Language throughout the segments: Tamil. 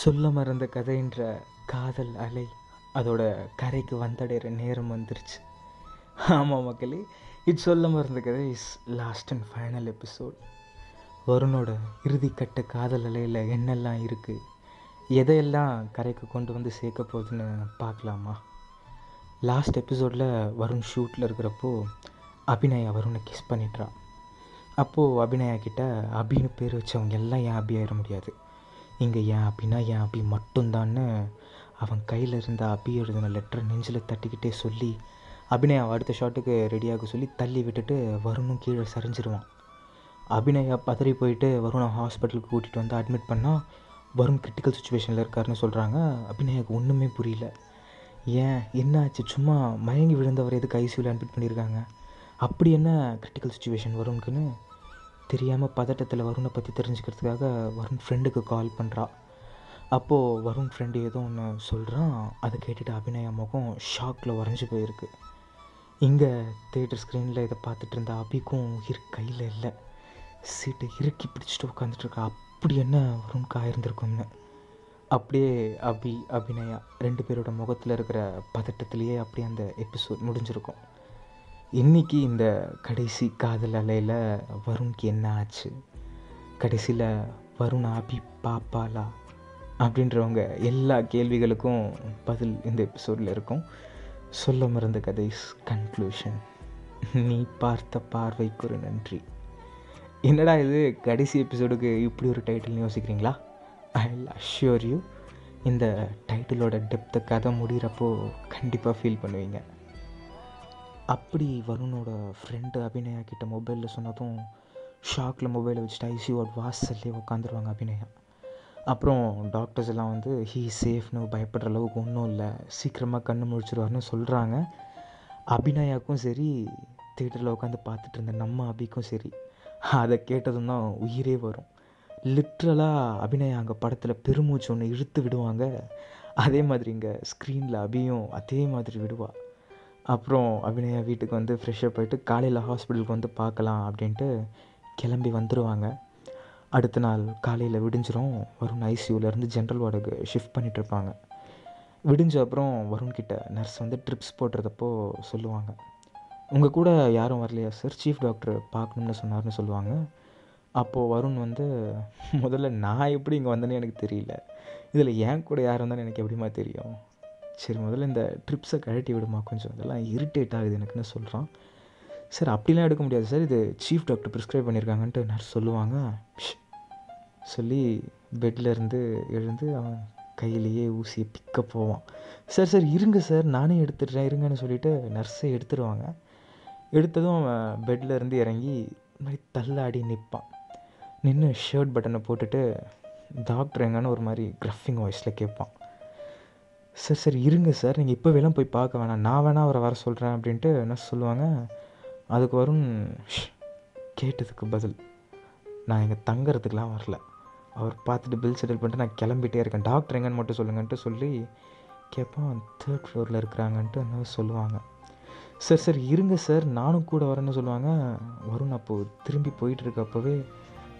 சொல்ல மறந்த கதைன்ற காதல் அலை அதோட கரைக்கு வந்தடைகிற நேரம் வந்துருச்சு. ஆமாம் மக்களே, இது சொல்ல மறந்த கதை is last and final episode. வருணோட இறுதிக்கட்ட காதல் அலையில் என்னெல்லாம் இருக்குது, எதையெல்லாம் கரைக்கு கொண்டு வந்து சேர்க்க போகுதுன்னு பார்க்கலாமா? லாஸ்ட் எபிசோடில் வருண் ஷூட்டில் இருக்கிறப்போ அபிநயா வருணை கிஸ் பண்ணிட்டான். அப்போது அபிநயா கிட்ட அபின்னு பேர் வச்சவங்க எல்லாம் ஏன் அபி ஆயிட முடியாது, இங்கே ஏன் அபின்னா ஏன் அபி மட்டும்தான்னு அவன் கையில் இருந்த அபி எழுதின லெட்டரை நெஞ்சில் தட்டிக்கிட்டே சொல்லி அபிநயா அடுத்த ஷாட்டுக்கு ரெடியாக சொல்லி தள்ளி விட்டுட்டு வருணும் கீழே சரிஞ்சிருவான். அபிநயா பதறி போயிட்டு வருணை ஹாஸ்பிட்டலுக்கு கூட்டிகிட்டு வந்து அட்மிட் பண்ணால் வருண் கிரிட்டிக்கல் சுச்சுவேஷனில் இருக்காருன்னு சொல்கிறாங்க. அபிநயாவுக்கு ஒன்றுமே புரியல. ஏன் என்ன ஆச்சு, சும்மா மயங்கி விழுந்தவரை எதுக்கு ஐசியூவில் அட்மிட் பண்ணியிருக்காங்க, அப்படி என்ன கிரிட்டிக்கல் சுச்சுவேஷன் வருணுக்குன்னு தெரியாமல் பதட்டத்தில் வருணை பற்றி தெரிஞ்சுக்கிறதுக்காக வருண் ஃப்ரெண்டுக்கு கால் பண்ணுறா. அப்போது வருண் ஃப்ரெண்டு ஏதோ ஒன்று சொல்கிறான். அதை கேட்டுட்டு அபிநயா முகம் ஷாக்கில் உறைஞ்சி போயிருக்கு. இங்கே தியேட்டர் ஸ்க்ரீனில் இதை பார்த்துட்டு இருந்த அபிக்கும் உயிர் கையில் இல்லை. சீட்டை இறுக்கி பிடிச்சிட்டு உட்காந்துட்ருக்கா, அப்படி என்ன வருண் காயிருந்திருக்கும்னு. அப்படியே அபி அபிநயா ரெண்டு பேரோட முகத்தில் இருக்கிற பதட்டத்திலேயே அப்படியே அந்த எபிசோட் முடிஞ்சிருக்கும். இன்றைக்கி இந்த கடைசி காதல் அலையில் வருணுக்கு என்ன ஆச்சு, கடைசியில் வருணா அபி பாப்பாலா அப்படின்றவங்க எல்லா கேள்விகளுக்கும் பதில் இந்த எபிசோடில் இருக்கும். சொல்ல மறந்த கதை கன்க்ளூஷன். நீ பார்த்த பார்வைக்கு ஒரு நன்றி. என்னடா இது கடைசி எபிசோடுக்கு இப்படி ஒரு டைட்டில்னு யோசிக்கிறீங்களா? ஐ அஷ்யூர் யூ, இந்த டைட்டிலோட டெப்த்தை கதை முடிகிறப்போ கண்டிப்பாக ஃபீல் பண்ணுவீங்க. அப்படி வருணோட ஃப்ரெண்டு அபிநயா கிட்ட மொபைலில் சொன்னதும் ஷாக்கில் மொபைலை வச்சுட்டு ஐசியூவோட வாசல்லே உட்காந்துருவாங்க அபிநயா. அப்புறம் டாக்டர்ஸ் எல்லாம் வந்து ஹீ சேஃப்னு, பயப்படுற அளவுக்கு ஒன்றும் இல்லை, சீக்கிரமாக கண்ணு முழிச்சிருவார்னு சொல்கிறாங்க. அபிநயாவுக்கும் சரி, தியேட்டரில் உட்காந்து பார்த்துட்டு இருந்த நம்ம அபிக்கும் சரி, அதை கேட்டதும் தான் உயிரே வரும். லிட்ரலாக அபிநயா அங்கே படத்தில் பெருமூச்சு ஒன்று இழுத்து விடுவாங்க, அதே மாதிரி இங்கே ஸ்க்ரீனில் அபியும் அதே மாதிரி விடுவாள். அப்புறம் அபிநயா வீட்டுக்கு வந்து ஃப்ரெஷ்ஷப் ஆகிட்டு காலையில் ஹாஸ்பிட்டலுக்கு வந்து பார்க்கலாம் அப்படின்ட்டு கிளம்பி வந்துடுவாங்க. அடுத்த நாள் காலையில் விடிஞ்சிரும். வருண் ஐசியூலேருந்து ஜென்ரல் வார்டுக்கு ஷிஃப்ட் பண்ணிகிட்ருப்பாங்க. விடிஞ்ச அப்புறம் வருண்கிட்ட நர்ஸ் வந்து ட்ரிப்ஸ் போடுறதப்போ சொல்லுவாங்க, உங்கள் கூட யாரும் வரலையா சார், சீஃப் டாக்டர் பார்க்கணும்னு சொன்னார்னு சொல்லுவாங்க. அப்போது வருண் வந்து, முதல்ல நான் எப்படி இங்கே வந்தேன்னு எனக்கு தெரியல, இதில் ஏன் கூட யார் வந்தாலும் எனக்கு எப்படிமா தெரியும், சரி முதல்ல இந்த ட்ரிப்ஸை கழட்டி விடுமா கொஞ்சம், இதெல்லாம் இரிட்டேட் ஆகுது எனக்குன்னு சொல்கிறான். சார் அப்படிலாம் எடுக்க முடியாது சார், இது சீஃப் டாக்டர் ப்ரிஸ்க்ரைப் பண்ணியிருக்காங்கன்ட்டு நர்ஸ் சொல்லுவாங்க. சொல்லி பெட்லேருந்து எழுந்து அவன் கையிலேயே ஊசியை பிக்க போவான். சார் சார் இருங்க சார் நானே எடுத்துடுறேன் இருங்கன்னு சொல்லிவிட்டு நர்ஸை எடுத்துடுவாங்க. எடுத்ததும் அவன் பெட்லேருந்து இறங்கி இந்த மாதிரி தள்ளாடி நிற்பான். நின்று ஷர்ட் பட்டனை போட்டுட்டு டாக்டர் எங்கன்னு ஒரு மாதிரி கிரஃபிங் வாய்ஸில் கேட்பான். சார் சார் இருங்க சார், நீங்கள் இப்போ வேலாம் போய் பார்க்க வேணாம், நான் வேணா அவரை வர சொல்கிறேன் அப்படின்ட்டு நர்ஸ் சொல்லுவாங்க. அதுக்கு வரும் கேட்டதுக்கு பதில், நான் இங்கே தங்கிறதுக்கெலாம் வரல, அவர் பார்த்துட்டு பில் செட்டில் பண்ணிட்டு நான் கிளம்பிட்டே இருக்கேன், டாக்டர் எங்கன்னு மட்டும் சொல்லுங்கன்ட்டு சொல்லி கேட்பான். தேர்ட் ஃப்ளோரில் இருக்கிறாங்கன்ட்டு நர்ஸ் சொல்லுவாங்க. சார் சார் இருங்க சார் நானும் கூட வரேன்னு சொல்லுவாங்க. வருண் அப்போது திரும்பி போயிட்டுருக்கப்பவே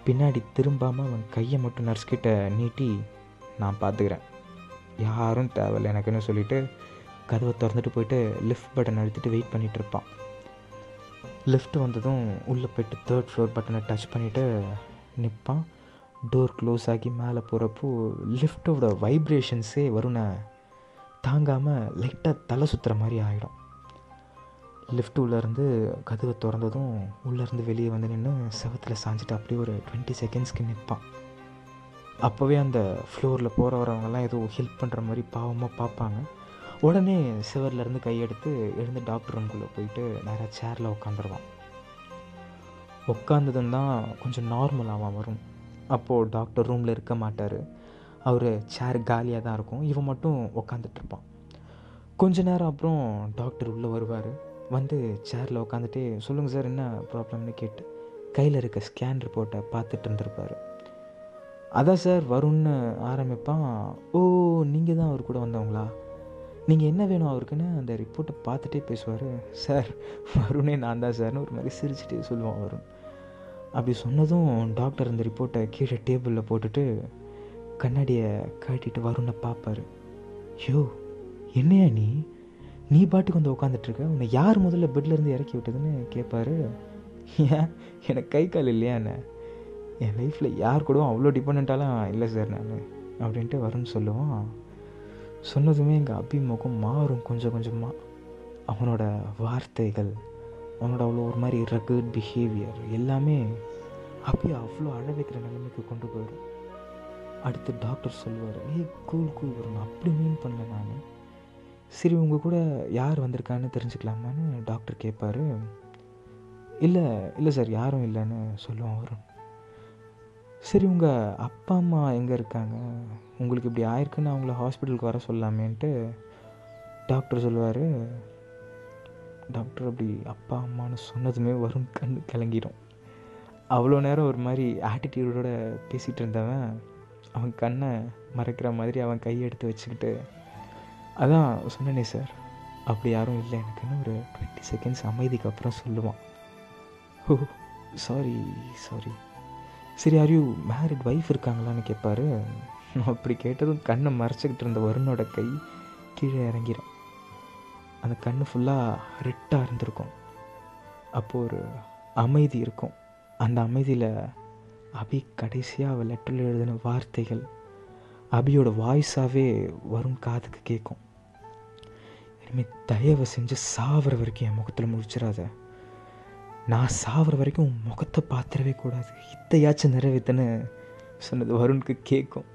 பின்னாடி திரும்பாமல் அவன் கையை மட்டும் நர்ஸ்கிட்ட நீட்டி நான் பார்த்துக்கிறேன், யாரும் தேவையில்லை எனக்குன்னு சொல்லிவிட்டு கதவை திறந்துட்டு போயிட்டு லிஃப்ட் பட்டன் அழுத்திட்டு வெயிட் பண்ணிகிட்ருப்பான். லிஃப்ட் வந்ததும் உள்ளே போய்ட்டு தேர்ட் ஃப்ளோர் பட்டனை டச் பண்ணிவிட்டு நிற்பான். டோர் க்ளோஸ் ஆகி மேலே போகிறப்போ லிஃப்டோட வைப்ரேஷன்ஸே வருணை தாங்காமல் லைட்டாக தலை சுற்றுற மாதிரி ஆகிடும். லிஃப்ட் உள்ளேருந்து கதவை திறந்ததும் உள்ளேருந்து வெளியே வந்து நின்று செவத்தில் சாஞ்சிட்டு அப்படியே ஒரு 20 செகண்ட்ஸ்க்கு நிற்பான். அப்போவே அந்த ஃப்ளோரில் போகிற வரவங்கெல்லாம் ஏதோ ஹெல்ப் பண்ணுற மாதிரி பாவமாக பார்ப்பாங்க. உடனே சிவர்லேருந்து கையெடுத்து எழுந்து டாக்டர் ரூம்குள்ளே போயிட்டு நேராக சேரில் உட்காந்துருவான். உட்காந்ததும் தான் கொஞ்சம் நார்மலாக வரும். அப்போது டாக்டர் ரூமில் இருக்க மாட்டார், அவர் சேர் காலியாக தான் இருக்கும், இவன் மட்டும் உட்காந்துட்ருப்பான். கொஞ்ச நேரம் அப்புறம் டாக்டர் உள்ளே வருவார். வந்து சேரில் உட்காந்துட்டு சொல்லுங்கள் சார் என்ன ப்ராப்ளம்னு கேட்டு கையில் இருக்க ஸ்கேன் ரிப்போர்ட்டை பார்த்துட்டு இருந்திருப்பார். அதான் சார் வருண்னு ஆரம்பிப்பான். ஓ நீங்கள் தான் அவர் கூட வந்தவங்களா, நீங்கள் என்ன வேணும் அவருக்குன்னு அந்த ரிப்போர்ட்டை பார்த்துட்டே பேசுவார். சார் வருணே நான் தான் சார்னு ஒரு மாதிரி சிரிச்சுட்டே சொல்லுவான் வருண். அப்படி சொன்னதும் டாக்டர் அந்த ரிப்போர்ட்டை கீழே டேபிளில் போட்டுட்டு கண்ணாடியை காட்டிட்டு வருணை பார்ப்பாரு. யோ என்னையா நீ நீ பாட்டுக்கு வந்து உட்காந்துட்ருக்க, உன்னை யார் முதல்ல பெட்லேருந்து இறக்கி விட்டதுன்னு கேட்பாரு. ஏன் எனக்கு கை கால் இல்லையா, என் லைஃப்பில் யார் கூடவும் அவ்வளோ டிபெண்ட்டாலாம் இல்லை சார் நான் அப்படின்ட்டு வரும்னு சொல்லுவோம். சொன்னதுமே எங்கள் அபிமுகம் மாறும் கொஞ்சம் கொஞ்சமாக. அவனோட வார்த்தைகள், அவனோட அவ்வளோ ஒரு மாதிரி ரகட் பிஹேவியர் எல்லாமே அப்படியே அவ்வளோ அழ வைக்கிற நிலைமைக்கு கொண்டு போயிடும். அடுத்து டாக்டர் சொல்லுவார், ஏய் கூல் கூல் வரும், அப்படி மீன் பண்ணல நான், சரி உங்கள் கூட யார் வந்திருக்கான்னு தெரிஞ்சுக்கலாமான்னு டாக்டர் கேட்பாரு. இல்லை இல்லை சார் யாரும் இல்லைன்னு சொல்லுவான் வரும். சரி உங்கள் அப்பா அம்மா எங்கே இருக்காங்க, உங்களுக்கு இப்படி ஆயிருக்குன்னு அவங்கள ஹாஸ்பிட்டலுக்கு வர சொல்லாமேன்ட்டு டாக்டர் சொல்லுவார். டாக்டர் அப்படி அப்பா அம்மான்னு சொன்னதுமே வரும் கண்ணு கலங்கிடும். அவ்வளோ நேரம் ஒரு மாதிரி ஆட்டிடியூடோடு பேசிகிட்டு இருந்தவன் அவன் கண்ணை மறைக்கிற மாதிரி அவன் கையை எடுத்து வச்சுக்கிட்டு, அதான் சொன்னனே சார் அப்படி யாரும் இல்லை எனக்குன்னு ஒரு 20 seconds அமைதிக்கு அப்புறம் சொல்லுவான். ஓ சாரி சாரி, சரி ஆர் யூ மேரிட், வைஃப் இருக்காங்களான்னு கேட்பாரு. அப்படி கேட்டதும் கண்ணை மறைச்சிக்கிட்டு இருந்த வருணோட கை கீழே இறங்கிடும். அந்த கண்ணு ஃபுல்லாக ரெட்டாக இருந்திருக்கும். அப்போது ஒரு அமைதி இருக்கும். அந்த அமைதியில் அபி கடைசியாக அவள் லெட்டரில் எழுதின வார்த்தைகள் அபியோட வாய்ஸாகவே வரும் காதுக்கு கேட்கும். இனிமேல் தயவு செஞ்சு சாவர வரைக்கும் என் முகத்தில் முழிச்சிடாத, நான் சாவர வரைக்கும் உன் முகத்தை பார்த்துடவே கூடாது, இத்தையாச்சும் நிறைவேற்றுன்னு சொன்னது வருணுக்கு கேட்கும்.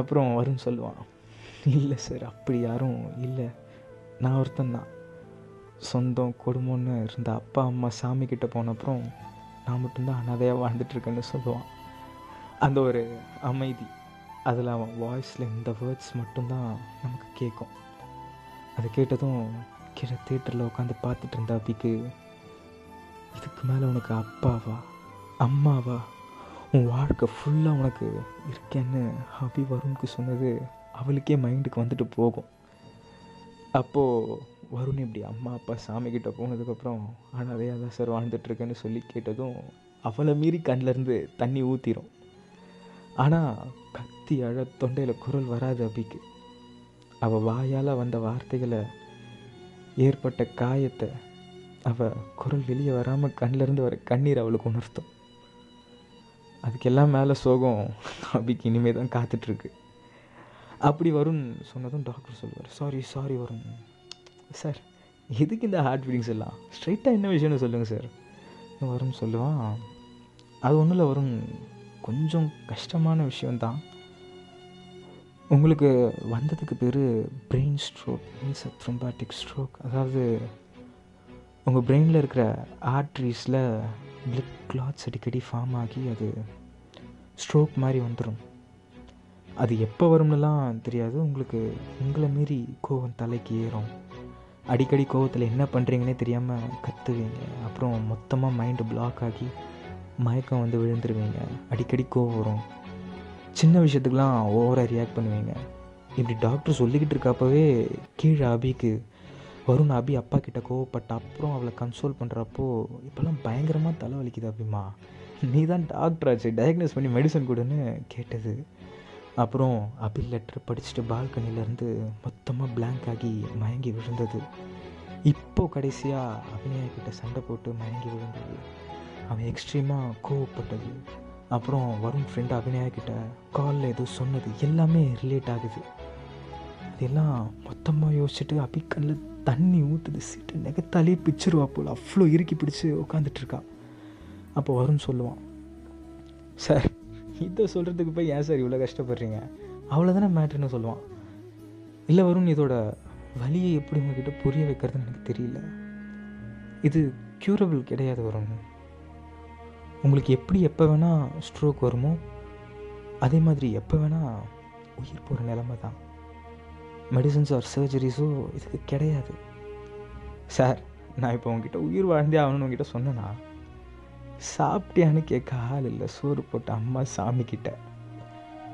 அப்புறம் வருண் சொல்லுவான், இல்லை சார் அப்படி யாரும் இல்லை, நான் ஒருத்தந்தான், சொந்தம் குடும்பம்னு இருந்த அப்பா அம்மா சாமிக்கிட்ட போன அப்புறம் நான் மட்டும்தான் அனாதையாக வாழ்ந்துட்டுருக்கேன்னு சொல்லுவான். அந்த ஒரு அமைதி, அதில் அவன் வாய்ஸில் இந்த வேர்ட்ஸ் மட்டும்தான் நமக்கு கேட்கும். அது கேட்டதும் கீழே தேட்டரில் உட்காந்து பார்த்துட்டு இருந்த அப்பிக்கு, இதுக்கு மேலே உனக்கு அப்பாவா அம்மாவா உன் வாழ்க்கை ஃபுல்லாக உனக்கு இருக்கேன்னு அபி வருணுக்கு சொன்னது அவளுக்கே மைண்டுக்கு வந்துட்டு போகும். அப்போது வருண் இப்படி அம்மா அப்பா சாமிக்கிட்ட போனதுக்கப்புறம் அனாதையாக தான் சார் வாழ்ந்துட்டுருக்கேன்னு சொல்லி கேட்டதும் அவளை மீறி கண்ணிலேருந்து தண்ணி ஊற்றிடும். ஆனால் கத்தி அழ தொண்டையில் குரல் வராது அபிக்கு. அவள் வாயால் வந்த வார்த்தைகளை, ஏற்பட்ட காயத்தை, அவள் குரல் வெளியே வராமல் கண்ணிலேருந்து வர கண்ணீர் அவளுக்கு உணர்த்தும். அதுக்கெல்லாம் மேலே சோகம் அபிக்கு இனிமே தான் காத்துட்ருக்கு. அப்படி வருண் சொன்னதும் டாக்டர் சொல்லுவார், சாரி சாரி வருண் சார், எதுக்கு இந்த ஹார்ட் ஃபீலிங்ஸ் எல்லாம், ஸ்ட்ரைட்டாக என்ன விஷயம்னு சொல்லுங்கள் சார் வருண் சொல்லுவான். அது ஒன்றும் இல்லை வருண், கொஞ்சம் கஷ்டமான விஷயந்தான். உங்களுக்கு வந்ததுக்கு பேர் brain stroke, means thrombotic stroke. அதாவது உங்கள் பிரெயினில் இருக்கிற ஆர்ட்ரிஸில் பிளட் கிளாட்ஸ் அடிக்கடி ஃபார்ம் ஆகி அது ஸ்ட்ரோக் மாதிரி வந்துடும். அது எப்போ வரும்னுலாம் தெரியாது. உங்களுக்கு உங்களை மீறி கோவம் தலைக்கு ஏறும், அடிக்கடி கோவத்தில் என்ன பண்ணுறீங்கன்னே தெரியாமல் கத்துவீங்க, அப்புறம் மொத்தமாக மைண்டு பிளாக் ஆகி மயக்கம் வந்து விழுந்துருவீங்க, அடிக்கடி கோவம் வரும், சின்ன விஷயத்துக்கெலாம் ஓவராக ரியாக்ட் பண்ணுவீங்க. இப்படி டாக்டர் சொல்லிக்கிட்டு இருக்கப்பவே கீழே அபிக்கு வருண் அபி அப்பா கிட்ட கோவப்பட்ட அப்புறம் அவளை கன்சோல் பண்ணுறப்போ, இப்போல்லாம் பயங்கரமாக தலைவலிக்குது அபிமா, நீ தான் டாக்டர் ஆச்சு, டயக்னோஸ் பண்ணி மெடிசன் கொடுன்னு கேட்டது. அப்புறம் அபி லெட்டர் படிச்சுட்டு பால்கனிலேருந்து மொத்தமாக பிளாங்க் ஆகி மயங்கி விழுந்தது. இப்போது கடைசியாக அபிநயக்கிட்ட சண்டை போட்டு மயங்கி விழுந்தது. அவன் எக்ஸ்ட்ரீமாக கோவப்பட்டது, அப்புறம் வருண் ஃப்ரெண்டு அபிநயக்கிட்ட காலில் எதுவும் சொன்னது எல்லாமே ரிலேட் ஆகுது. இதெல்லாம் மொத்தமாக யோசிச்சுட்டு அபி கண்ணில் தண்ணி ஊற்றுது. சீட்டு நெகத்தாலே பிச்சுருவா போல் அவ்வளோ இறுக்கி பிடிச்சி உட்காந்துட்ருக்கா. அப்போ வருண் சொல்லுவான், சார் இதை சொல்கிறதுக்கு போய் ஏன் சார் இவ்வளோ கஷ்டப்படுறீங்க, அவ்வளோதானே மேட்ருன்னு சொல்லுவான். இல்லை வருண், இதோட வலியை எப்படி உங்ககிட்ட புரிய வைக்கிறதுன்னு எனக்கு தெரியல, இது க்யூரபிள் கிடையாது வருண், உங்களுக்கு எப்படி எப்போ வேணால் ஸ்ட்ரோக் வருமோ அதே மாதிரி எப்போ வேணால் உயிர் போகிற நிலமை தான், மெடிசன்ஸ் ஆர் சர்ஜரிஸோ இதுக்கு கிடையாது. சார் நான் இப்போ உங்ககிட்ட உயிர் வாழ்ந்தே ஆகணும்னு உங்ககிட்ட சொன்னேன்னா, சாப்பிட்டியான்னு கேட்க ஆள் இல்லை, சோறு போட்ட அம்மா சாமிக்கிட்ட,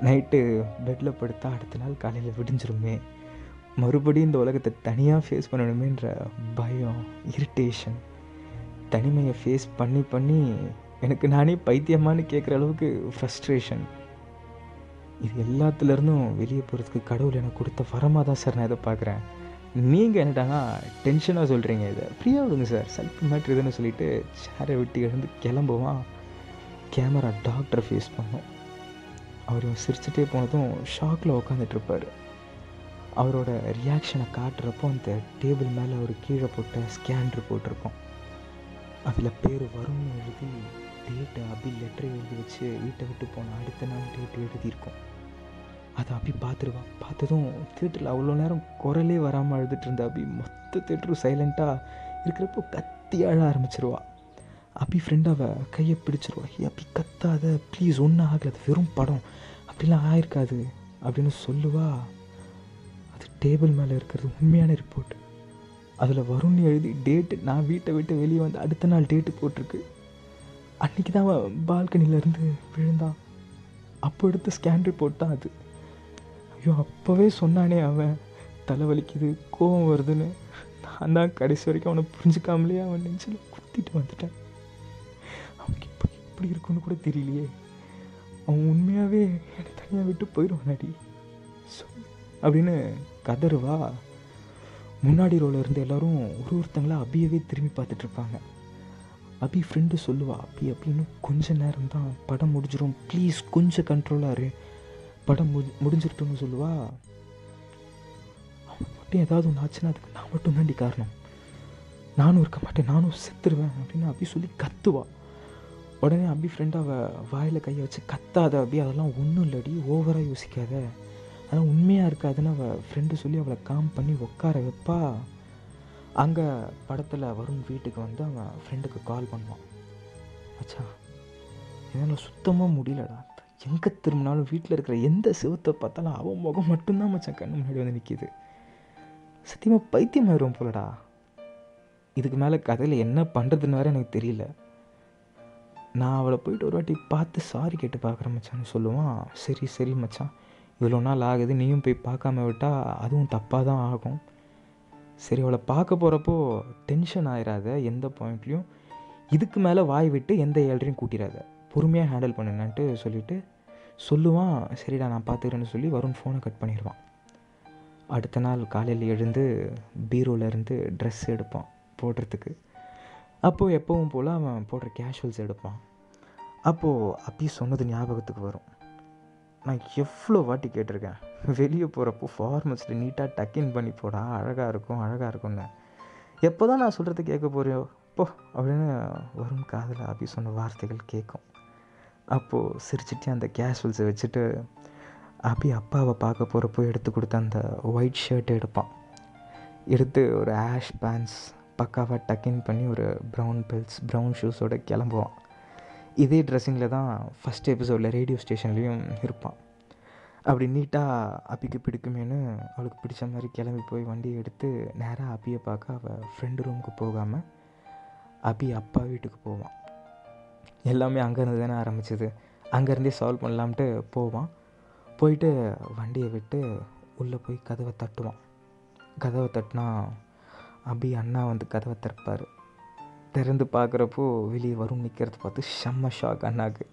நைட்டு பெட்டில் படுத்தா அடுத்த நாள் காலையில் விடிஞ்சிருமே, மறுபடியும் இந்த உலகத்தை தனியாக ஃபேஸ் பண்ணணுமேன்ற பயம், இரிட்டேஷன், தனிமையை ஃபேஸ் பண்ணி பண்ணி எனக்கு நானே பைத்தியமானு கேட்குற அளவுக்கு ஃப்ரஸ்ட்ரேஷன். இது எல்லாத்துலேருந்தும் வெளியே போகிறதுக்கு கடவுள் எனக்கு கொடுத்த வரமாக தான் சார் நான் இதை பார்க்குறேன். நீங்கள் என்னட்டாங்கன்னா டென்ஷனாக சொல்கிறீங்க, இதை ஃப்ரீயாக விடுங்க சார், சல்ஃபி மேட்ரு இதுன்னு சொல்லிவிட்டு சேரை விட்டு எழுந்து கிளம்புவான். கேமரா டாக்டரை ஃபேஸ் பண்ணோம். அவர் சிரிச்சுட்டே போனதும் ஷாக்கில் உட்காந்துட்ருப்பார். அவரோட ரியாக்ஷனை காட்டுறப்போ அந்த டேபிள் மேலே அவர் கீழே போட்ட ஸ்கேன்ட்ரு போட்டிருக்கோம். அதில் பேர் வரும்னு எழுதி டேட்டு அபி லெட்டர் எழுதி வச்சு வீட்டை விட்டு போன அடுத்த நாள் டேட்டு எழுதியிருக்கோம். அதை அபி பார்த்துருவான். பார்த்ததும் தேட்டரில் அவ்வளோ நேரம் குரலே வராமல் எழுதிட்டு இருந்த அபி மொத்த தேட்டரும் சைலண்ட்டாக இருக்கிறப்போ கத்தி அழ ஆரம்பிச்சிருவா. அபி ஃப்ரெண்டாவை கையை பிடிச்சிருவா. அபி கத்தாத ப்ளீஸ், ஒன்றும் ஆகலை, அது வெறும் படம், அப்படிலாம் ஆயிருக்காது அப்படின்னு சொல்லுவா. அது டேபிள் மேலே இருக்கிறது உண்மையான ரிப்போர்ட். அதில் வரும்னு எழுதி டேட்டு நான் வீட்டை விட்டு வெளியே வந்து அடுத்த நாள் டேட்டு போட்டிருக்கு. அன்றைக்கி தான் அவன் பால்கனிலேருந்து விழுந்தான். அப்போ எடுத்து ஸ்கேன் ரிப்போர்ட் தான் அது. ஐயோ, அப்போவே சொன்னானே அவன் தலைவலிக்குது கோபம் வருதுன்னு. நான் தான் கடைசி வரைக்கும் அவனை புரிஞ்சுக்காமலே அவன் நெஞ்சில் குத்திட்டு வந்துட்டேன். அவனுக்கு இப்போ எப்படி இருக்குன்னு கூட தெரியலையே. அவன் உண்மையாகவே என்னை தனியாக விட்டு போயிடுவானாடி அப்படின்னு கதறுவா. முன்னாடி ரோவில் இருந்த எல்லோரும் ஒருத்தங்களா அபியவே திரும்பி பார்த்துட்ருப்பாங்க. அபி ஃப்ரெண்டு சொல்லுவா, அபி அப்படின்னு கொஞ்சம் நேரம் தான் படம் முடிஞ்சிடும், ப்ளீஸ் கொஞ்சம் கண்ட்ரோலாக இரு, படம் முடிஞ்சிருட்டோம்னு சொல்லுவா. அவனுக்கு மட்டும் ஏதாவது ஒன்று ஆச்சுன்னா அதுக்கு நான் மட்டும் தாண்டி காரணம், நானும் இருக்க மாட்டேன், நானும் செத்துருவேன் அப்படின்னு அபி சொல்லி கத்துவா. உடனே அபி ஃப்ரெண்டு அவள் வாயில் கையை வச்சு கத்தாத அபி, அதெல்லாம் ஒன்றும் இல்லடி, ஓவராக யோசிக்காத, அதெல்லாம் உண்மையாக இருக்காதுன்னு அவள் ஃப்ரெண்டு சொல்லி அவளை காம் பண்ணி உட்கார வைப்பா. அங்கே படத்தில் வரும் வீட்டுக்கு வந்து அவன் ஃப்ரெண்டுக்கு கால் பண்ணுவான். அச்சா, என்னால் சுத்தமாக முடியலடா, எங்கே திரும்பினாலும் வீட்டில் இருக்கிற எந்த செவத்தை பார்த்தாலும் அவன் முகம் மட்டும்தான் மச்சான் கண்ணு முன்னாடி வந்து நிற்கிது, சத்தியமாக பைத்தியம் ஆயிரும் போலடா. இதுக்கு மேலே கதையில் என்ன பண்ணுறதுன்னு வேறு எனக்கு தெரியல. நான் அவளை போயிட்டு ஒரு வாட்டி பார்த்து சாரி கேட்டு பார்க்குறேன் மச்சான்னு சொல்லுவான். சரி சரி மச்சான், இவ்வளோ நாள் ஆகுது, நீயும் போய் பார்க்காம விட்டால் அதுவும் தப்பாக தான் ஆகும். சரி, அவளை பார்க்க போகிறப்போ டென்ஷன் ஆயிடாத, எந்த பாயிண்ட்லேயும் இதுக்கு மேலே வாய் விட்டு எந்த ஏழ்றையும் கூட்டிடாத, பொறுமையாக ஹேண்டில் பண்ணுனான்ட்டு சொல்லிவிட்டு சொல்லுவான். சரிடா நான் பார்த்துக்கிறேன்னு சொல்லி வருண் ஃபோனை கட் பண்ணிடுவான். அடுத்த நாள் காலையில் எழுந்து பீரோலேருந்து ட்ரெஸ் எடுப்பான் போடுறதுக்கு. அப்போது எப்பவும் போல் அவன் போடுற கேஷுவல்ஸ் எடுப்பான். அப்போது அப்படி சொன்னது ஞாபகத்துக்கு வரும். நான் எவ்வளோ வாட்டி கேட்டிருக்கேன், வெளியே போகிறப்போ ஃபார்மல்ஸில் நீட்டாக டக்கின் பண்ணி போடா, அழகாக இருக்கும் அழகாக இருக்கும்னு. எப்போ தான் நான் சொல்கிறது கேட்க போறியோ போ அப்படின்னு வரும் காதில் அப்படி சொன்ன வார்த்தைகள் கேட்கும். அப்போது சிரிச்சுட்டு அந்த கேஷுவல்ஸை வச்சுட்டு அப்படி அப்பாவை பார்க்க போகிறப்போ எடுத்து கொடுத்த அந்த ஒயிட் ஷர்ட்டை எடுப்பான். எடுத்து ஒரு ஆஷ் பேண்ட்ஸ் பக்காவாக டக்கின் பண்ணி ஒரு ப்ரௌன் பெல்ட்ஸ் ப்ரௌன் ஷூஸோடு கிளம்புவான். இதே ட்ரெஸ்ஸிங்கில் தான் ஃபஸ்ட் எபிசோடில் ரேடியோ ஸ்டேஷன்லேயும் இருப்பான். அப்படி நீட்டாக அப்பிக்கு பிடிக்குமேனு அவளுக்கு பிடிச்ச மாதிரி கிளம்பி போய் வண்டியை எடுத்து நேராக அப்பியை பார்க்க அவள் ஃப்ரெண்டு ரூமுக்கு போகாமல் அப்பி அப்பா வீட்டுக்கு போவான். எல்லாமே அங்கேருந்து தானே ஆரம்பிச்சிது, அங்கேருந்தே சால்வ் பண்ணலாம்ட்டு போவான். போயிட்டு வண்டியை விட்டு உள்ளே போய் கதவை தட்டுவான். கதவை தட்டினா அப்பி அண்ணா வந்து கதவை திறப்பார். திறந்து பார்க்குறப்போ வெளியே வரும் நிற்கிறது பார்த்து செம்ம ஷாக் அண்ணாக்கு.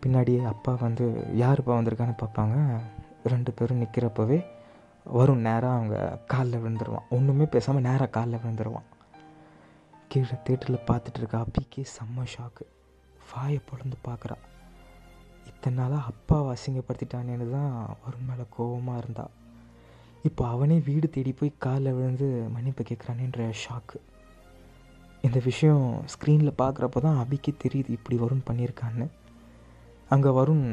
பின்னாடியே அப்பா வந்து யாருப்பா வந்திருக்கான்னு பார்ப்பாங்க. ரெண்டு பேரும் நிற்கிறப்பவே வரும் நேராக அவங்க காலில் விழுந்துருவான். ஒன்றுமே பேசாமல் நேராக காலில் விழுந்துருவான். கீழே தேட்டரில் பார்த்துட்டு இருக்க அப்பிக்கே செம்ம ஷாக்கு. வாயை பொழந்து பார்க்குறா. இத்தனை நாளாக அப்பாவை அசிங்கப்படுத்திட்டானேன்னு தான் வரும் மேலே கோபமாக இருந்தா. இப்போ அவனே வீடு தேடி போய் காலில் விழுந்து மன்னிப்பு கேட்குறானேன்ற ஷாக்கு. இந்த விஷயம் ஸ்க்ரீனில் பார்க்குறப்ப தான் அபிக்கு தெரியுது இப்படி வருண் பண்ணியிருக்கான்னு. அங்கே வருண்,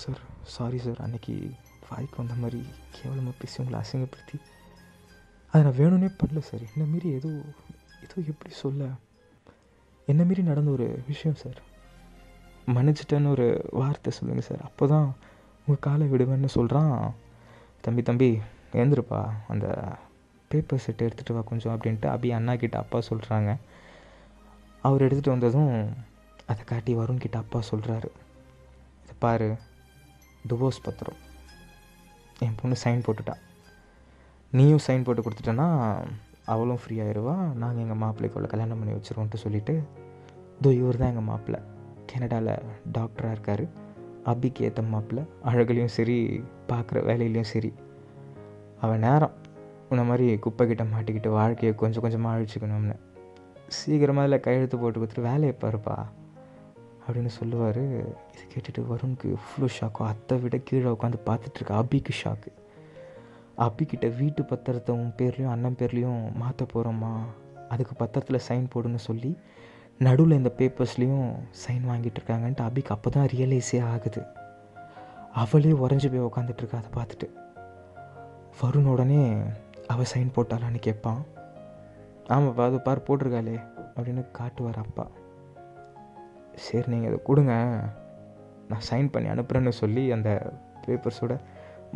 சார் சாரி சார், அன்றைக்கி வாய்க்கு வந்த மாதிரி கேவலமாக பேசி உங்களை அசிங்கப்படுத்தி அதை நான் வேணும்னே பண்ணல சார், என்னை மீறி ஏதோ எப்படி சொல்ல, என்னை மீறி நடந்த ஒரு விஷயம் சார், மன்னிச்சிட்டேன்னு ஒரு வார்த்தை சொல்லுங்கள் சார், அப்போ தான் உங்கள் காலை விடுவேன்னு சொல்கிறான். தம்பி தம்பி ஏந்திருப்பா, அந்த பேப்பர் செட்டு எடுத்துகிட்டு வா கொஞ்சம் அப்படின்ட்டு அபி அண்ணா கிட்ட அப்பா சொல்கிறாங்க. அவர் எடுத்துகிட்டு வந்ததும் அதை காட்டி வருண் கிட்ட அப்பா சொல்கிறாரு, இதை பாரு டிவோர்ஸ் பத்திரம், என் பொண்ணு சைன் போட்டுட்டா, நீயும் சைன் போட்டு கொடுத்துட்டேன்னா அவளும் ஃப்ரீ ஆயிடுவா, நாங்கள் எங்கள் மாப்பிள்ளைக்கு அவளை கல்யாணம் பண்ணி வச்சுருவோன்ட்டு சொல்லிவிட்டு, இதோ இவர் தான் எங்கள் மாப்பிள்ளை, கனடாவில் டாக்டராக இருக்கார், அபிக்கு ஏற்ற மாப்பிள்ள அழகுலையும் சரி பார்க்குற வேலையிலையும் சரி அவன் நேரம் இந்த மாதிரி குப்பைக்கிட்ட மாட்டிக்கிட்டு வாழ்க்கையை கொஞ்சம் கொஞ்சமாக அழிச்சிக்கணும்னு சீக்கிரமாக அதில் கையெழுத்து போட்டு கொடுத்துட்டு வேலையை பாருப்பா அப்படின்னு சொல்லுவார். இது கேட்டுட்டு வருணுக்கு எவ்வளோ ஷாக்கோ, அதை விட கீழே உட்காந்து பார்த்துட்ருக்க அபிக்கு ஷாக்கு. அபிக்கிட்ட வீட்டு பத்திரத்தை உன் பேர்லேயும் அண்ணன் பேர்லேயும் மாற்ற போகிறோம்மா, அதுக்கு பத்திரத்தில் சைன் போடுன்னு சொல்லி நடுவில் இந்த பேப்பர்ஸ்லேயும் சைன் வாங்கிட்டு இருக்காங்கன்ட்டு அபிக்கு அப்போ தான் ரியலைஸே ஆகுது. அவளே உறைஞ்சி போய் உக்காந்துட்ருக்கா. அதை பார்த்துட்டு வருண் உடனே அவள் சைன் போட்டாளான்னு கேட்பான். ஆமாப்பா அது பார் போட்டிருக்காளே அப்படின்னு காட்டுவார் அப்பா. சரி நீங்கள் அதை கொடுங்க நான் சைன் பண்ணி அனுப்புகிறேன்னு சொல்லி அந்த பேப்பர்ஸோட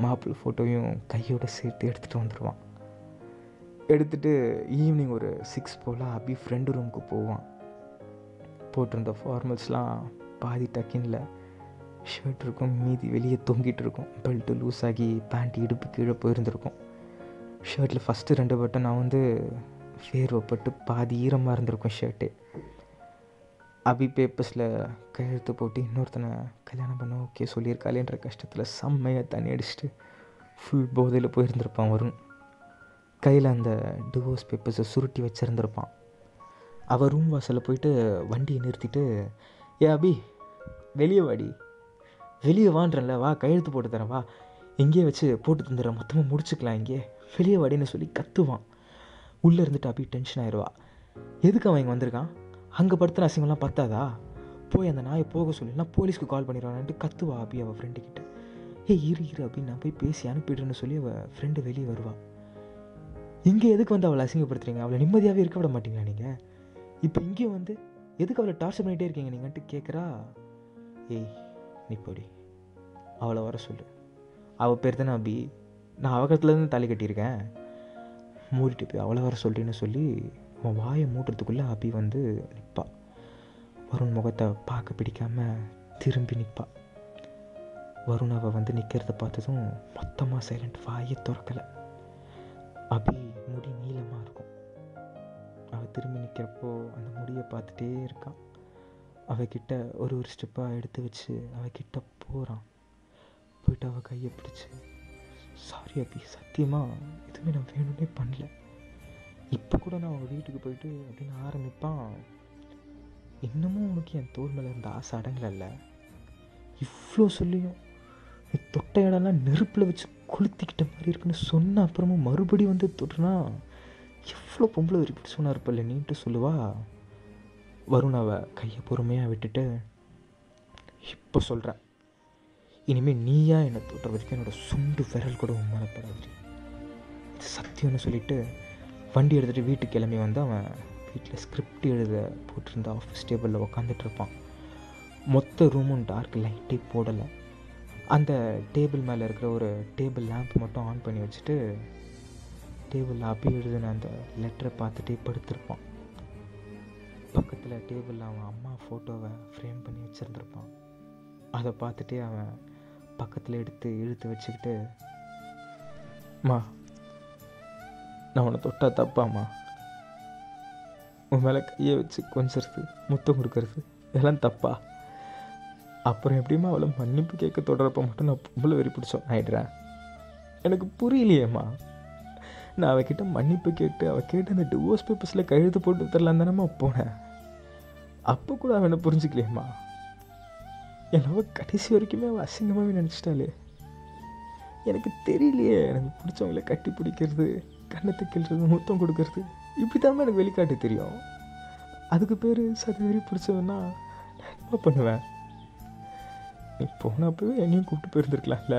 மாப்பிள்ளை ஃபோட்டோவையும் கையோடு சேர்த்து எடுத்துகிட்டு வந்துடுவான். எடுத்துகிட்டு ஈவினிங் ஒரு 6 போல் அபி ஃப்ரெண்டு ரூமுக்கு போவான். போட்டிருந்த ஃபார்மல்ஸ்லாம் பாதி டக்கின்ல ஷர்ட் இருக்கும், மீதி வெளியே தொங்கிட்டு இருக்கும். பெல்ட்டு லூஸ் ஆகி பேண்ட் இடுப்பு கீழே போயிருந்துருக்கும். ஷர்ட்டில் ஃபஸ்ட்டு 2 பட்டன் நான் வந்து வேர்வைப்பட்டு பாதி ஈரமாக இருந்திருக்கும் ஷர்ட்டு. அபி பேப்பர்ஸில் கையெழுத்து போட்டு இன்னொருத்தனை கல்யாணம் பண்ண ஓகே சொல்லியிருக்காளேன்ற கஷ்டத்தில் செம்மையாக தண்ணி அடிச்சுட்டு ஃபுல் போதையில் போயிருந்திருப்பான் வருண். கையில் அந்த டிவோர்ஸ் பேப்பர்ஸை சுருட்டி வச்சுருந்துருப்பான். அவள் ரூம் வாசலில் போயிட்டு வண்டியை நிறுத்திட்டு, ஏ அபி வெளியே வாடி, வெளியே வான்றல, வா கையெழுத்து போட்டு தரேன், வா எங்கேயே வச்சு போட்டு தந்துடுறேன், மொத்தமாக முடிச்சுக்கலாம், இங்கே வெளியே வாடின்னு சொல்லி கத்துவான். உள்ளே இருந்துட்டு அபி டென்ஷன் ஆயிடுவா. எதுக்கு அவன் இங்கே வந்திருக்கான், அங்கே படுத்துகிற அசிங்கம்லாம் பத்தாதா, போய் அந்த நாயை போக சொல்லினா போலீஸ்க்கு கால் பண்ணிடுவான்ட்டு கத்துவா அபி அவள் ஃப்ரெண்டுக்கிட்ட. ஏ இரு அப்படின்னு நான் போய் பேசி அனுப்பிடுறேன்னு சொல்லி அவள் ஃப்ரெண்டு வெளியே வருவாள். இங்கே எதுக்கு வந்து அவளை அசிங்கப்படுத்துறீங்க, அவளை நிம்மதியாகவே இருக்க விட மாட்டீங்களா நீங்கள், இப்போ இங்கேயும் வந்து எதுக்கு அவளை டார்ச்சர் பண்ணிகிட்டே இருக்கீங்க நீங்கள்ட்டு கேட்குறா. ஏய் நீ போடி அவளை வர சொல்லு, அவள் பேர் தானே அபி, நான் அவகத்துலேருந்து தாலி கட்டியிருக்கேன், மூடிட்டு போய் அவளை வர சொல்கிறேன்னு சொல்லி அவன் வாயை மூட்டுறதுக்குள்ளே அபி வந்து நிற்பா. வருண் முகத்தை பார்க்க பிடிக்காம திரும்பி நிற்பா. வருண் அவள் வந்து நிற்கிறத பார்த்ததும் மொத்தமாக சைலண்ட், வாயை திறக்கலை. அபி முடி நீளமாக இருக்கும். அவள் திரும்பி நிற்கிறப்போ அந்த முடியை பார்த்துட்டே இருக்கான். அவகிட்ட ஒரு ஸ்டெப்பாக எடுத்து வச்சு அவகிட்ட போகிறான். போயிட்டு அவள் கையை பிடிச்சி, சாரி அபி, சத்தியமாக எதுவுமே நான் வேணும்னே பண்ணல, இப்போ கூட நான் அவங்க வீட்டுக்கு போயிட்டு அப்படின்னு ஆரம்பிப்பான். இன்னமும் உனக்கு என் தோல் மேலே இருந்த ஆசை அடங்கலை, இவ்வளோ சொல்லியும் நீ தொட்ட இடம்லாம் நெருப்பில் வச்சு கொளுத்திக்கிட்ட மாதிரி இருக்குன்னு சொன்ன அப்புறமும் மறுபடியும் வந்து தொட்டுனா எவ்வளோ பொம்பளை விருப்பி சொன்னா இருப்ப இல்லை நீன்ட்டு சொல்லுவா. வருண் அவள் கையை பொறுமையாக விட்டுட்டு, இப்போ சொல்கிறேன், இனிமேல் நீயா என்னை தொட்டுற வரைக்கும் என்னோடய சுண்டு விரல் கூட உண்மைப்படாது, இது சத்தியம்னு சொல்லிவிட்டு வண்டி எடுத்துகிட்டு வீட்டுக்கு கிளம்பி வந்து அவன் வீட்டில் ஸ்கிரிப்ட் எழுத போட்டிருந்த ஆஃபீஸ் டேபிளில் உக்காந்துட்டு இருப்பான். மொத்த ரூமும் டார்க், லைட்டே போடலை. அந்த டேபிள் மேலே இருக்கிற ஒரு டேபிள் லேம்ப் மட்டும் ஆன் பண்ணி வச்சுட்டு டேபிளில் அப்பி எழுதுன அந்த லெட்டரை பார்த்துட்டே படுத்திருப்பான். பக்கத்தில் டேபிளில் அவன் அம்மா ஃபோட்டோவை ஃப்ரேம் பண்ணி வச்சுருந்துருப்பான். அதை பார்த்துட்டே அவன் பக்கத்தில் இழுத்து வச்சுக்கிட்டு, அம்மா நான் உன்னை தொட்டா தப்பாம்மா, உன் மேலே கையை வச்சு கொஞ்சிறது, முத்தம் கொடுக்கறது இதெல்லாம் தப்பா, அப்புறம் எப்படிமா அவளை மன்னிப்பு கேட்க தொடரப்ப மட்டும் நான் பொம்பளை வெறி பிடிச்சோம் ஆயிடுறேன், எனக்கு புரியலையேம்மா, நான் அவகிட்ட மன்னிப்பு கேட்டு அவள் கேட்டு அந்த டிவோர்ஸ் பேப்பர்ஸில் கையெழுத்து போட்டு தரலாம் தானேம்மா போனேன், அப்போ கூட அவனை புரிஞ்சுக்கலையம்மா, என்னவோ கடைசி வரைக்குமே அவள் அசிங்கமாகவே நினச்சிட்டாளே, எனக்கு தெரியலையே, எனக்கு பிடிச்சவங்கள கட்டி பிடிக்கிறது, கண்ணத்தை கிள்றது, முத்தம் கொடுக்கறது இப்படி தான் எனக்கு வெளிக்காட்டு தெரியும், அதுக்கு பேர் சதவீதி பிடிச்சதுன்னா நான் என்ன பண்ணுவேன், நீ போனப்பவே என்னையும் கூப்பிட்டு போயிருந்துருக்கலாம்ல,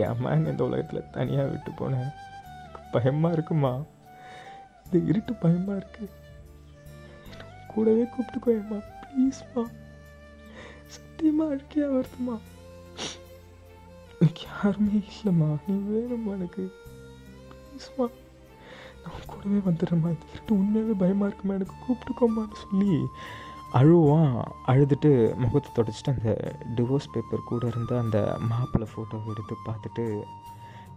என் அம்மா என்ன இந்த உலகத்தில் தனியாக விட்டு போனேன், பயமாக இருக்குமா, இது இருட்டு பயமாக இருக்குது, கூடவே கூப்பிட்டுக்கோயம்மா ப்ளீஸ்மா, சத்தியமாக அழுக்கையாக வருதுமா, எனக்கு யாருமே இல்லைம்மா, நீ வேணும்மா எனக்கு ப்ளீஸ்மா, நான் கூடவே வந்துடுறேம்மா, இந்த இருட்டு உண்மையாகவே பயமாக இருக்குமா, எனக்கு கூப்பிட்டுக்கோம்மான்னு சொல்லி அழுவான். அழுதுட்டு முகத்தை தொடச்சிட்டு அந்த டிவோர்ஸ் பேப்பர் கூட இருந்த அந்த மாப்பிள்ளை ஃபோட்டோவை எடுத்து பார்த்துட்டு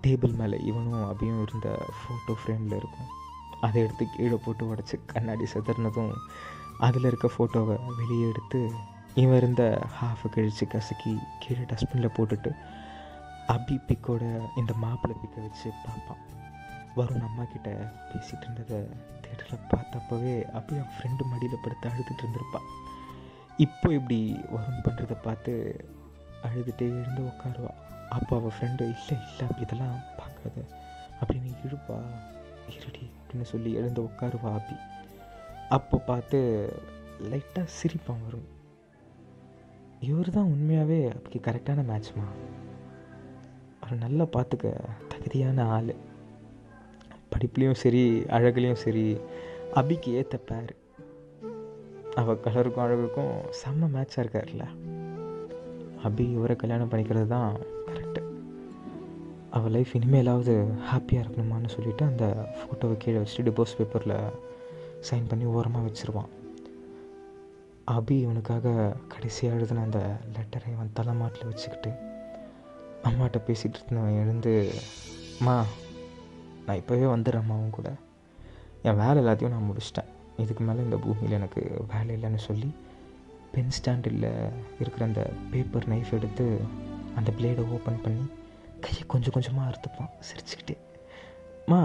டேபிள் மேலே இவனும் அபியும் இருந்த ஃபோட்டோ ஃப்ரேமில் இருக்கும். அதை எடுத்து கீழே போட்டு உடச்சி கண்ணாடி செதறினதும் அதில் இருக்க ஃபோட்டோவை வெளியே எடுத்து இவன் இருந்த ஹாஃபை கழித்து கசக்கி கீழே டஸ்ட்பினில் போட்டுட்டு அபி பிக்கோட இந்த மாப்பிள்ளை பிக்கை வச்சு பார்ப்பான். வருண் அம்மா கிட்டே பேசிகிட்டு இருந்ததை தேட்டரில் பார்த்தப்பவே அப்படியே அவன் ஃப்ரெண்டு மடியில் படுத்து அழுதுகிட்டு இருந்திருப்பான். இப்போ இப்படி வருண் பண்ணுறதை பார்த்து அழுதுகிட்டே எழுந்து உட்காருவா. அப்போ அவள் ஃப்ரெண்டு இல்லை இல்லை அப்படி இதெல்லாம் பார்க்காத அப்படின்னு இழுப்பா. இருடி அப்படின்னு சொல்லி எழுந்து உட்காருவா அபி. அப்போ பார்த்து லைட்டாக சிரிப்பான் வருண். இவர் தான் உண்மையாகவே அபிக்கு கரெக்டான மேட்ச்மா, அவர் நல்லா பார்த்துக்க தகுதியான ஆள், படிப்புலேயும் சரி அழகுலேயும் சரி அபிக்கு ஏற்ற பேர், அவள் கலருக்கும் அழகுக்கும் செம்ம மேட்சாக இருக்கார்ல, அபி இவரை கல்யாணம் பண்ணிக்கிறது தான் கரெக்டு, அவள் லைஃப் இனிமேலாவது ஹாப்பியாக இருக்கணுமான்னு சொல்லிவிட்டு அந்த ஃபோட்டோவை கீழே வச்சுட்டு டிவோர்ஸ் பேப்பரில் சைன் பண்ணி ஓரமாக வச்சுருவான். அபி இவனுக்காக கடைசியாக எழுதின அந்த லெட்டரை அவன் தலைமாட்டில் வச்சுக்கிட்டு அம்மாட்ட பேசிகிட்டு இருந்தவன் எழுந்து, அம்மா நான் இப்போவே வந்துடுறேம்மா, அவன் கூட என் வேலை எல்லாத்தையும் நான் முடிச்சிட்டேன், இதுக்கு மேலே இந்த பூமியில் எனக்கு வேலை இல்லைன்னு சொல்லி பென் ஸ்டாண்டில் இருக்கிற அந்த பேப்பர் நைஃப் எடுத்து அந்த பிளேடை ஓப்பன் பண்ணி கையை கொஞ்சம் கொஞ்சமாக அறுத்துப்பான் சிரிச்சுக்கிட்டே. அம்மா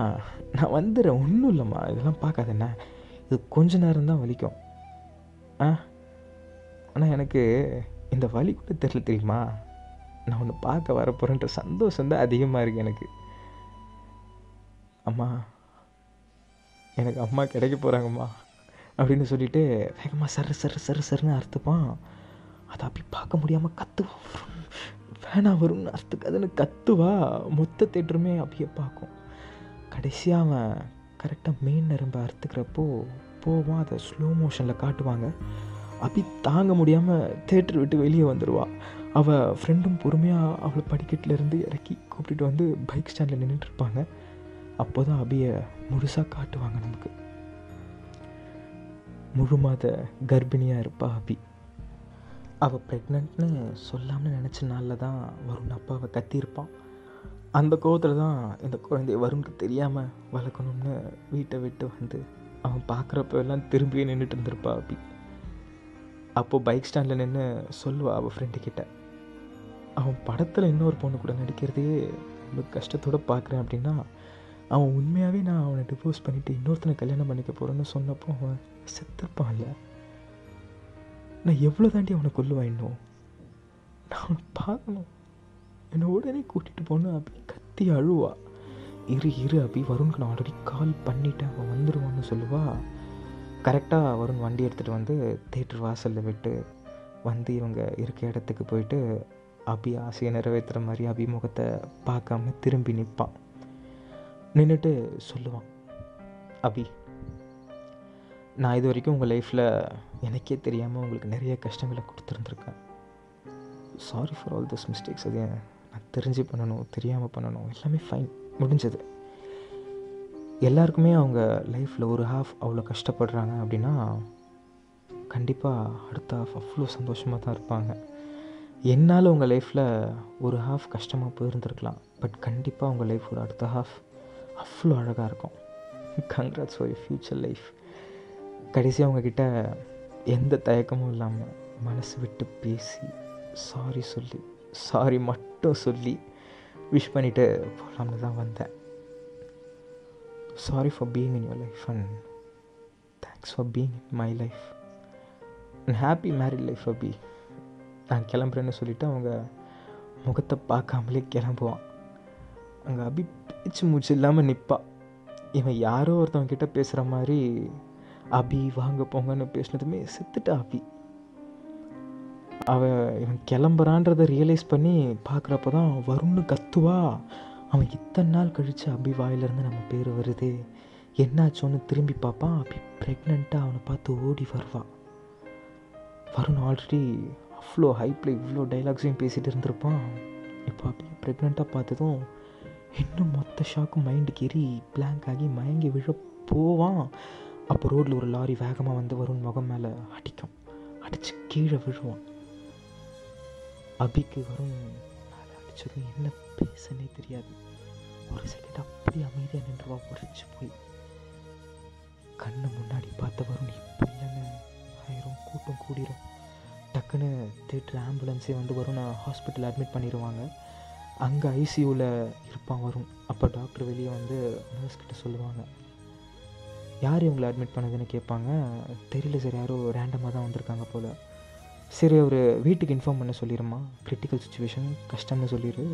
நான் வந்துடுறேன், ஒன்றும் இல்லைம்மா, இதெல்லாம் பார்க்காதண்ணா, இது கொஞ்ச நேரம்தான் வலிக்கும், ஆ ஆனால் எனக்கு இந்த வலி கூட தெரியல தெரியுமா, நான் ஒன்று பார்க்க வரப்போகிறேன்ற சந்தோஷந்தான் அதிகமாக இருக்குது எனக்கு, அம்மா எனக்கு அம்மா கிடைக்க போகிறாங்கம்மா அப்படின்னு சொல்லிட்டு வேகமாக சரு சரு சரு சருன்னு அறுத்துப்பான். அதை அப்படி பார்க்க முடியாமல் கத்துவா, வேணா வரும்னு அறுத்துக்காதுன்னு கத்துவா. மொத்த தேட்டருமே அப்படியே பார்க்கும். கடைசியாக அவன் கரெக்டாக மெயின் நரம்பை அறுத்துக்கிறப்போ போவான். அதை ஸ்லோ மோஷனில் காட்டுவாங்க. அப்படி தாங்க முடியாமல் தேட்டர் விட்டு வெளியே வந்துடுவாள். அவள் ஃப்ரெண்டும் பொறுமையாக அவளை படிக்கட்டிலேருந்து இறக்கி கூப்பிட்டு வந்து பைக் ஸ்டாண்டில் நின்றுட்டுருப்பாங்க. அப்போ தான் அபியை முழுசாக காட்டுவாங்க நமக்கு. முழு மாத கர்ப்பிணியாக இருப்பா அபி. அவள் ப்ரெக்னென்ட்னு சொல்லாமனு நினச்ச நாளில் தான் வருண் அப்பாவை கத்தியிருப்பான். அந்த கோவத்தில் தான் இந்த குழந்தைய வருணுக்கு தெரியாமல் வளர்க்கணும்னு வீட்டை விட்டு வந்து அவன் பார்க்குறப்ப எல்லாம் திரும்பியே நின்றுட்டு இருந்திருப்பா அபி. அப்போது பைக் ஸ்டாண்டில் நின்று சொல்லுவா அவள் ஃப்ரெண்டுக்கிட்ட, அவன் படத்தில் இன்னொரு பொண்ணு கூட நடிக்கிறதையே அவனுக்கு கஷ்டத்தோடு பார்க்குறேன் அப்படின்னா, அவன் உண்மையாகவே நான் அவனை டிவோர்ஸ் பண்ணிவிட்டு இன்னொருத்தனை கல்யாணம் பண்ணிக்க போகிறேன்னு சொன்னப்போ அவன் செத்துப்பான்ல, நான் எவ்வளோ தாண்டி அவனை கொல்லுவான், இன்னும் நான் அவனை பார்க்கணும், என்னை உடனே கூட்டிகிட்டு போகணும் அப்படி கத்தி அழுவா. இரு இரு அப்படி வருணுக்கு நான் ஆல்ரெடி கால் பண்ணிவிட்டு அவன் வந்துடுவான்னு சொல்லுவா. கரெக்டாக வருண் வண்டி எடுத்துகிட்டு வந்து தேட்டர் வாசலில் விட்டு வந்து இவங்க இருக்க இடத்துக்கு போயிட்டு அபி ஆசையை நிறைவேற்றுற மாதிரி அபிமுகத்தை பார்க்காம திரும்பி நிற்பான். நின்றுட்டு சொல்லுவான், அபி நான் இது வரைக்கும் உங்கள் லைஃப்பில் எனக்கே தெரியாமல் உங்களுக்கு நிறைய கஷ்டங்களை கொடுத்துருந்துருக்கேன், sorry for all this mistakes, அது நான் தெரிஞ்சு பண்ணணும் தெரியாமல் பண்ணணும், எல்லாமே ஃபைன் முடிஞ்சது. எல்லாருக்குமே அவங்க லைஃப்பில் ஒரு ஹாஃப் அவ்வளோ கஷ்டப்படுறாங்க அப்படின்னா கண்டிப்பாக அடுத்த ஹாஃப் அவ்வளோ சந்தோஷமாக தான் இருப்பாங்க. என்னால் உங்கள் லைஃப்பில் ஒரு ஹாஃப் கஷ்டமாக போயிருந்துருக்கலாம், பட் கண்டிப்பாக உங்கள் லைஃப் ஒரு அடுத்த ஹாஃப் அவ்வளோ அழகாக இருக்கும், congrats for your future life. கடைசியாக அவங்கக்கிட்ட எந்த தயக்கமும் இல்லாமல் மனசு விட்டு பேசி சாரி சொல்லி சாரி மட்டும் சொல்லி விஷ் பண்ணிவிட்டு போகலாம்னு தான் வந்தேன். Sorry for being in your life and thanks for being in my life and happy married life Abi. நான் கிளம்புறேன்னு சொல்லிவிட்டு அவங்க முகத்தை பார்க்காமலே கிளம்புவான். அங்கே அபி பேச்சு மூச்சு இல்லாமல் நிற்பாள். இவன் யாரோ ஒருத்தவங்கிட்ட பேசுகிற மாதிரி அபி வாங்க போங்கன்னு பேசினதுமே செத்துட்டா அபி. அவன் இவன் கிளம்புறான்றதை ரியலைஸ் பண்ணி பார்க்குறப்ப தான் வரும்னு கத்துவா. அவன் இத்தனை நாள் கழித்து அபி வாயிலிருந்து நம்ம பேர் வருது என்னாச்சோன்னு திரும்பி பார்ப்பான். அபி ப்ரெக்னெண்ட்டாக அவனை பார்த்து ஓடி வருவான். வருண் ஆல்ரெடி அவ்வளோ ஹைப்பில் இவ்வளோ டைலாக்ஸையும் பேசிகிட்டு இருந்திருப்பான். இப்போ அபி ப்ரெக்னெண்ட்டாக பார்த்ததும் இன்னும் மொத்த ஷாக்கும் மைண்டுக்கு ஏறி பிளாங்க் ஆகி மயங்கி விழ போவான். அப்போ ரோட்டில் ஒரு லாரி வேகமாக வந்து வருண் முகம் மேலே அடிக்கும். அடித்து கீழே விழுவான். அபிக்கு வருண் மேலே அடித்ததும் என்ன பேசனே தெரியாது. ஒரு செகண்ட் அப்படி அமைதியாக நின்றுவா உரைச்சு போய். கண்ணு முன்னாடி பார்த்த வருண் இப்படி இல்லைன்னு ஆயிரும் கூட்டம் கூடிரும். டக்குன்னு தேட்டர் ஆம்புலன்ஸே வந்து வரும், நான் ஹாஸ்பிட்டல் அட்மிட் பண்ணிடுவாங்க. அங்கே ஐசியூவில் இருப்பான் வரும். அப்போ டாக்டர் வெளியே வந்து நர்ஸ்கிட்ட சொல்லுவாங்க, யார் இவங்களை அட்மிட் பண்ணதுன்னு கேட்பாங்க. தெரியல சார், யாரோ ரேண்டமாக தான் வந்திருக்காங்க போல். சரி, அவர் வீட்டுக்கு இன்ஃபார்ம் பண்ண சொல்லிடுமா, கிரிட்டிக்கல் சுச்சுவேஷன் கஷ்டம்னு சொல்லிடு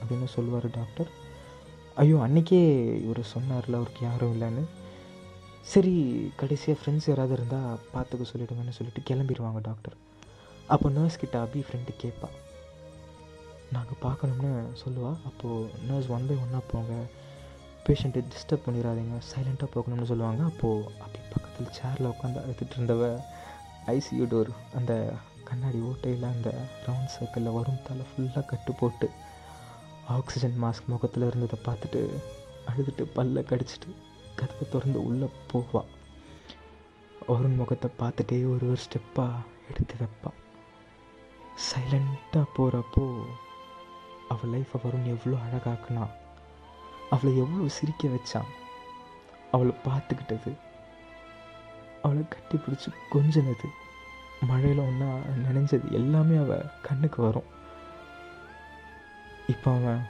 அப்படின்னு சொல்லுவார் டாக்டர். ஐயோ, அன்றைக்கே இவர் சொன்னார்ல அவருக்கு யாரும் இல்லைன்னு. சரி, கடைசியாக ஃப்ரெண்ட்ஸ் யாராவது இருந்தால் பார்த்துக்க சொல்லிவிடுங்கன்னு சொல்லிவிட்டு கிளம்பிடுவாங்க டாக்டர். அப்போ நர்ஸ் கிட்ட அபி ஃப்ரெண்டு கேட்பா, நாங்கள் பார்க்கணும்னு சொல்லுவாள். அப்போது நர்ஸ் ஒன் பை ஒன்னாக போங்க, பேஷண்ட்டை டிஸ்டர்ப் பண்ணிடாதீங்க, சைலண்ட்டாக போகணும்னு சொல்லுவாங்க. அப்போது அப்படி பக்கத்தில் சேரில் உட்காந்து அழுத்துட்டு இருந்தவ ஐசியூ டோர் அந்த கண்ணாடி ஓட்டையில் அந்த ரவுண்ட் சர்க்கிளில் வரும் தலை ஃபுல்லாக கட்டு போட்டு ஆக்சிஜன் மாஸ்க் முகத்தில் இருந்ததை பார்த்துட்டு அழுதுட்டு பல்ல கடிச்சிட்டு கதவை திறந்து உள்ளே போவாள். வருண் முகத்தை பார்த்துட்டே ஒரு ஒரு ஸ்டெப்பாக எடுத்து வைப்பாள். சைலண்ட்டாக போகிறப்போ அவள் லைஃப்பை வருண் எவ்வளோ அழகாக்குனா, அவளை எவ்வளோ சிரிக்க வச்சான், அவளை பார்த்துக்கிட்டது, அவளை கட்டி பிடிச்சி கொஞ்சினது, மழையில் ஒன்றா நினைஞ்சது எல்லாமே அவள் கண்ணுக்கு வரும். இப்போ அவன்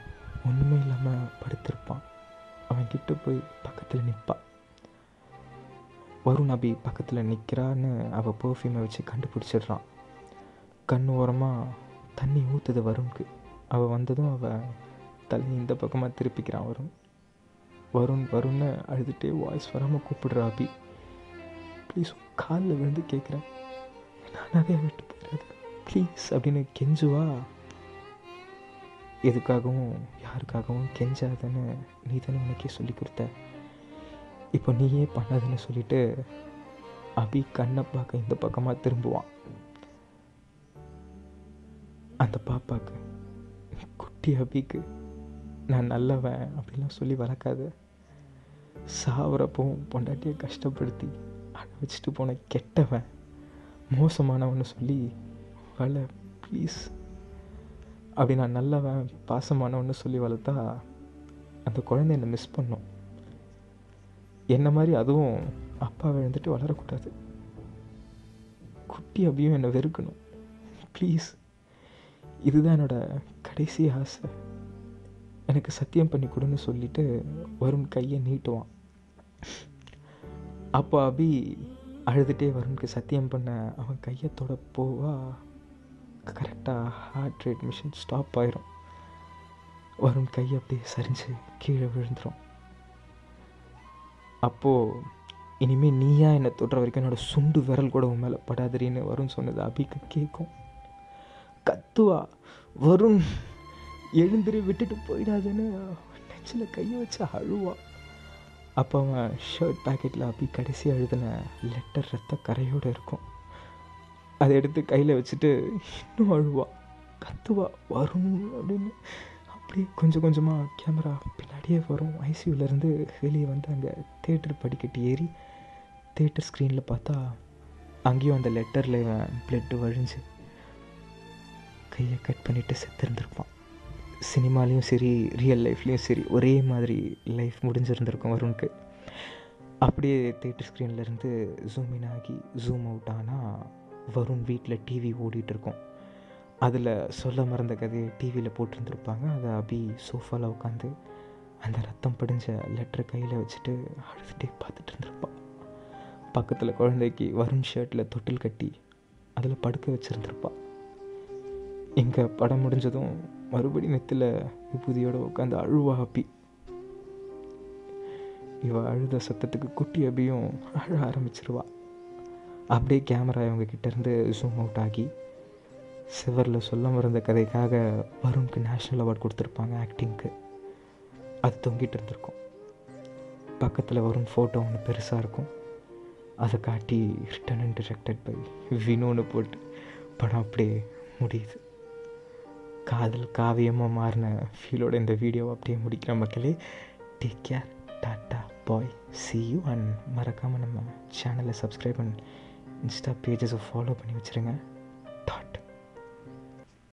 ஒன்றுமே இல்லாமல் படுத்திருப்பான். அவன்கிட்ட போய் பக்கத்தில் நிற்பான். வருண் அபி பக்கத்தில் நிற்கிறான்னு அவள் பெர்ஃப்யூமை வச்சு கண்டுபிடிச்சிடுறான். கண் ஓரமாக தண்ணி ஊற்றுது வருண்க்கு. அவள் வந்ததும் அவள் தலையை இந்த பக்கமாக திருப்பிக்கிறான் வருண். வருண் வருண்னு அழுதுகிட்டே வாய்ஸ் வராமல் கூப்பிடுறா அபி. ப்ளீஸ், காலில் விழுந்து கேட்குறேன், நான் நிறைய விட்டு போயிடாது ப்ளீஸ் அப்படின்னு கெஞ்சுவா. எதுக்காகவும் யாருக்காகவும் கெஞ்சாதன்னு நீ தானே உனக்கே சொல்லி கொடுத்த, இப்போ நீயே பண்ணாதுன்னு சொல்லிட்டு அபி கண்ணை பார்க்க இந்த பக்கமாக திரும்புவான். அந்த பாப்பாவுக்கு, குட்டி அபிக்கு, நான் நல்லவன் அப்படின்லாம் சொல்லி வளர்க்காது. சாவரப்பவும் பொண்டாட்டியை கஷ்டப்படுத்தி அனுபவிச்சுட்டு போன கெட்டவன், மோசமானவன்னு சொல்லி வள ப்ளீஸ். அப்படி நான் நல்லவன் பாசமானவன்னு சொல்லி வளர்த்தா அந்த குழந்தை என்னை மிஸ் பண்ணும். என்ன மாதிரி அதுவும் அப்பா விழுந்துட்டு வளரக்கூடாது. குட்டி அபியும் என்னை வெறுக்கணும் ப்ளீஸ். இதுதான் என்னோடய கடைசி ஆசை, எனக்கு சத்தியம் பண்ணி கொடுன்னு சொல்லிட்டு வருண் கையை நீட்டுவான். அப்போ அபி அழுதுகிட்டே வருண்க்கு சத்தியம் பண்ண அவன் கையை தொட போவா. கரெக்டாக ஹார்ட் ரேட் மிஷின் ஸ்டாப் ஆயிரும். வருண் கை அப்படியே சரிஞ்சு கீழே விழுந்துடும். அப்போது இனிமேல் நீயா என்னை தொடுற வரைக்கும் என்னோடய சுண்டு விரல் கூட உன் மேலே படாதிரின்னு வருண் சொன்னது அபிக்கு கேட்கும். கத்துவா, வருண் எழுந்திரி, விட்டுட்டு போயிடாதுன்னு நெஞ்சில் கையை வச்சு அழுவா. அப்போ அவன் ஷர்ட் பேக்கெட்டில் அப்படி கடைசி எழுதின லெட்டர் ரத்த கரையோடு இருக்கும். அதை எடுத்து கையில் வச்சுட்டு இன்னும் அழுவா, கத்துவா வருண் அப்படின்னு. அப்படியே கொஞ்சம் கொஞ்சமாக கேமரா பின்னாடியே வரும். ஐசியூலேருந்து வெளியே வந்து அங்கே தேட்டர் படிக்கட்டு ஏறி தேட்டர் ஸ்க்ரீனில் பார்த்தா அங்கேயும் அந்த லெட்டரில் இவன் பிளட்டு வழிஞ்சு கையை கட் பண்ணிவிட்டு செத்துருந்துருப்பான். சினிமாலேயும் சரி ரியல் லைஃப்லேயும் சரி ஒரே மாதிரி லைஃப் முடிஞ்சிருந்துருக்கும் வருண்க்கு. அப்படியே தேட்டர் ஸ்க்ரீன்லேருந்து ஜூமின் ஆகி ஜூம் அவுட் ஆனால் வருண் வீட்டில் டிவி ஓடிட்டுருக்கோம். அதில் சொல்ல மறந்த கதையை டிவியில் போட்டிருந்துருப்பாங்க. அதை அபி சோஃபாவில் உட்காந்து அந்த ரத்தம் படிஞ்ச லெட்டரை கையில் வச்சுட்டு அழுதுகிட்டே பார்த்துட்டு இருந்திருப்பாள். பக்கத்தில் குழந்தைக்கு வருண் ஷர்ட்டில் தொட்டில் கட்டி அதில் படுக்க வச்சுருந்துருப்பாள். இங்கே படம் முடிஞ்சதும் மறுபடி நெத்தில் விபூதியோடு உட்காந்து அழுவா அபி. இவள் அழுத சத்தத்துக்கு குட்டி அபியும் அழ ஆரம்பிச்சிருவா. அப்படியே கேமரா இவங்ககிட்டேருந்து ஜூம் அவுட் ஆகி சிவரில் சொல்ல மறந்த கதைக்காக வருண்க்கு நேஷ்னல் அவார்ட் கொடுத்துருப்பாங்க ஆக்டிங்க்கு. அது தொங்கிட்டு இருந்திருக்கும். பக்கத்தில் வருண் ஃபோட்டோ ஒன்று பெருசாக இருக்கும். அதை காட்டி ரிட்டன் அண்ட் டிரெக்டட் பை வினோன்னு போட்டு படம் அப்படியே முடியுது. காதல் காவியமாக மாறின ஃபீலோட இந்த வீடியோ அப்படியே முடிக்கிற மக்களே. Take care, tata bye, see you. And மறக்காமல் நம்ம சேனலை சப்ஸ்கிரைப் பண்ணி இன்ஸ்டா பேஜஸை ஃபாலோ பண்ணி வச்சுருங்க. டாட்.